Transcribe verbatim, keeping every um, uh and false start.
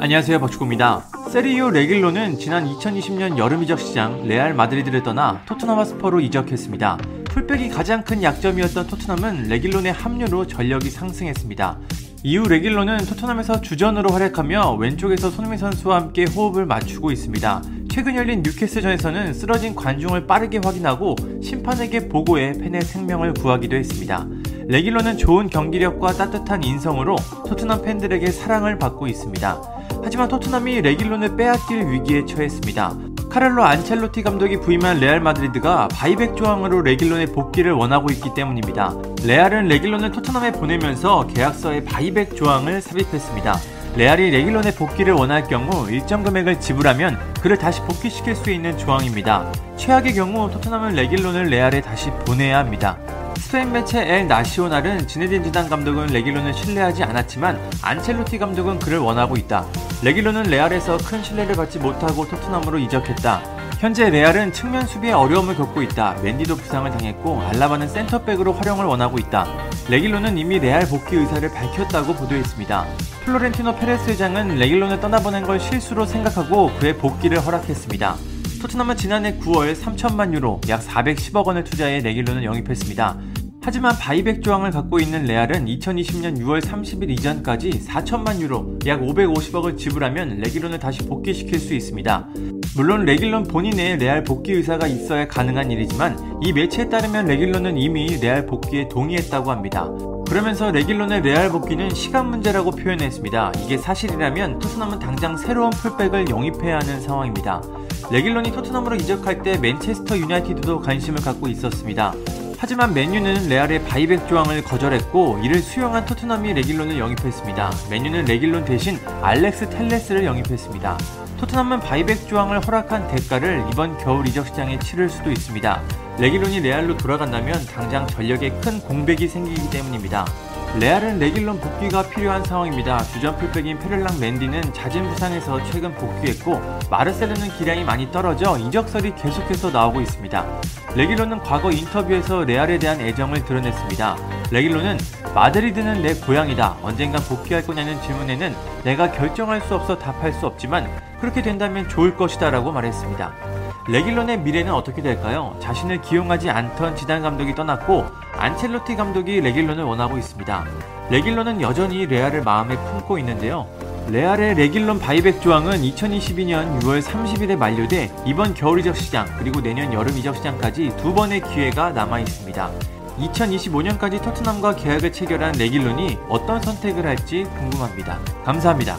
안녕하세요, 박주구입니다. 세리오 레길론은 지난 이천이십 년 여름 이적 시장 레알 마드리드를 떠나 토트넘 핫스퍼로 이적했습니다. 풀백이 가장 큰 약점이었던 토트넘은 레길론의 합류로 전력이 상승했습니다. 이후 레길론은 토트넘에서 주전으로 활약하며 왼쪽에서 손흥민 선수와 함께 호흡을 맞추고 있습니다. 최근 열린 뉴캐슬전에서는 쓰러진 관중을 빠르게 확인하고 심판에게 보고해 팬의 생명을 구하기도 했습니다. 레길론은 좋은 경기력과 따뜻한 인성으로 토트넘 팬들에게 사랑을 받고 있습니다. 하지만 토트넘이 레길론을 빼앗길 위기에 처했습니다. 카를로 안첼로티 감독이 부임한 레알 마드리드가 바이백 조항으로 레길론의 복귀를 원하고 있기 때문입니다. 레알은 레길론을 토트넘에 보내면서 계약서에 바이백 조항을 삽입했습니다. 레알이 레길론의 복귀를 원할 경우 일정 금액을 지불하면 그를 다시 복귀시킬 수 있는 조항입니다. 최악의 경우 토트넘은 레길론을 레알에 다시 보내야 합니다. 스페인 매체 엘 나시오날은 지네딘 지단 감독은 레길론을 신뢰하지 않았지만 안첼로티 감독은 그를 원하고 있다. 레길론은 레알에서 큰 신뢰를 받지 못하고 토트넘으로 이적했다. 현재 레알은 측면 수비에 어려움을 겪고 있다. 맨디도 부상을 당했고 알라바는 센터백으로 활용을 원하고 있다. 레길론은 이미 레알 복귀 의사를 밝혔다고 보도했습니다. 플로렌티노 페레스 회장은 레길론을 떠나보낸 걸 실수로 생각하고 그의 복귀를 허락했습니다. 토트넘은 지난해 구월 삼천만 유로 약 사백십억 원을 투자해 레길론을 영입했습니다. 하지만 바이백 조항을 갖고 있는 레알은 이천이십 년 유월 삼십일 이전까지 사천만 유로 약 오백오십억을 지불하면 레길론을 다시 복귀시킬 수 있습니다. 물론 레길론 본인의 레알 복귀 의사가 있어야 가능한 일이지만 이 매체에 따르면 레길론은 이미 레알 복귀에 동의했다고 합니다. 그러면서 레길론의 레알 복귀는 시간 문제라고 표현했습니다. 이게 사실이라면 토트넘은 당장 새로운 풀백을 영입해야 하는 상황입니다. 레길론이 토트넘으로 이적할 때 맨체스터 유나이티드도 관심을 갖고 있었습니다. 하지만 맨유는 레알의 바이백 조항을 거절했고 이를 수용한 토트넘이 레길론을 영입했습니다. 맨유는 레길론 대신 알렉스 텔레스를 영입했습니다. 토트넘은 바이백 조항을 허락한 대가를 이번 겨울 이적 시장에 치를 수도 있습니다. 레길론이 레알로 돌아간다면 당장 전력에 큰 공백이 생기기 때문입니다. 레알은 레길론 복귀가 필요한 상황입니다. 주전 풀백인 페를랑 맨디는 잦은 부상에서 최근 복귀했고 마르셀로는 기량이 많이 떨어져 이적설이 계속해서 나오고 있습니다. 레길론은 과거 인터뷰에서 레알에 대한 애정을 드러냈습니다. 레길론은 마드리드는 내 고향이다. 언젠간 복귀할 거냐는 질문에는 내가 결정할 수 없어 답할 수 없지만 그렇게 된다면 좋을 것이다 라고 말했습니다. 레길론의 미래는 어떻게 될까요? 자신을 기용하지 않던 지단 감독이 떠났고 안첼로티 감독이 레길론을 원하고 있습니다. 레길론은 여전히 레알을 마음에 품고 있는데요. 레알의 레길론 바이백 조항은 이천이십이 년 유월 삼십일에 만료돼 이번 겨울 이적 시장 그리고 내년 여름 이적 시장까지 두 번의 기회가 남아있습니다. 이천이십오 년까지 토트넘과 계약을 체결한 레길론이 어떤 선택을 할지 궁금합니다. 감사합니다.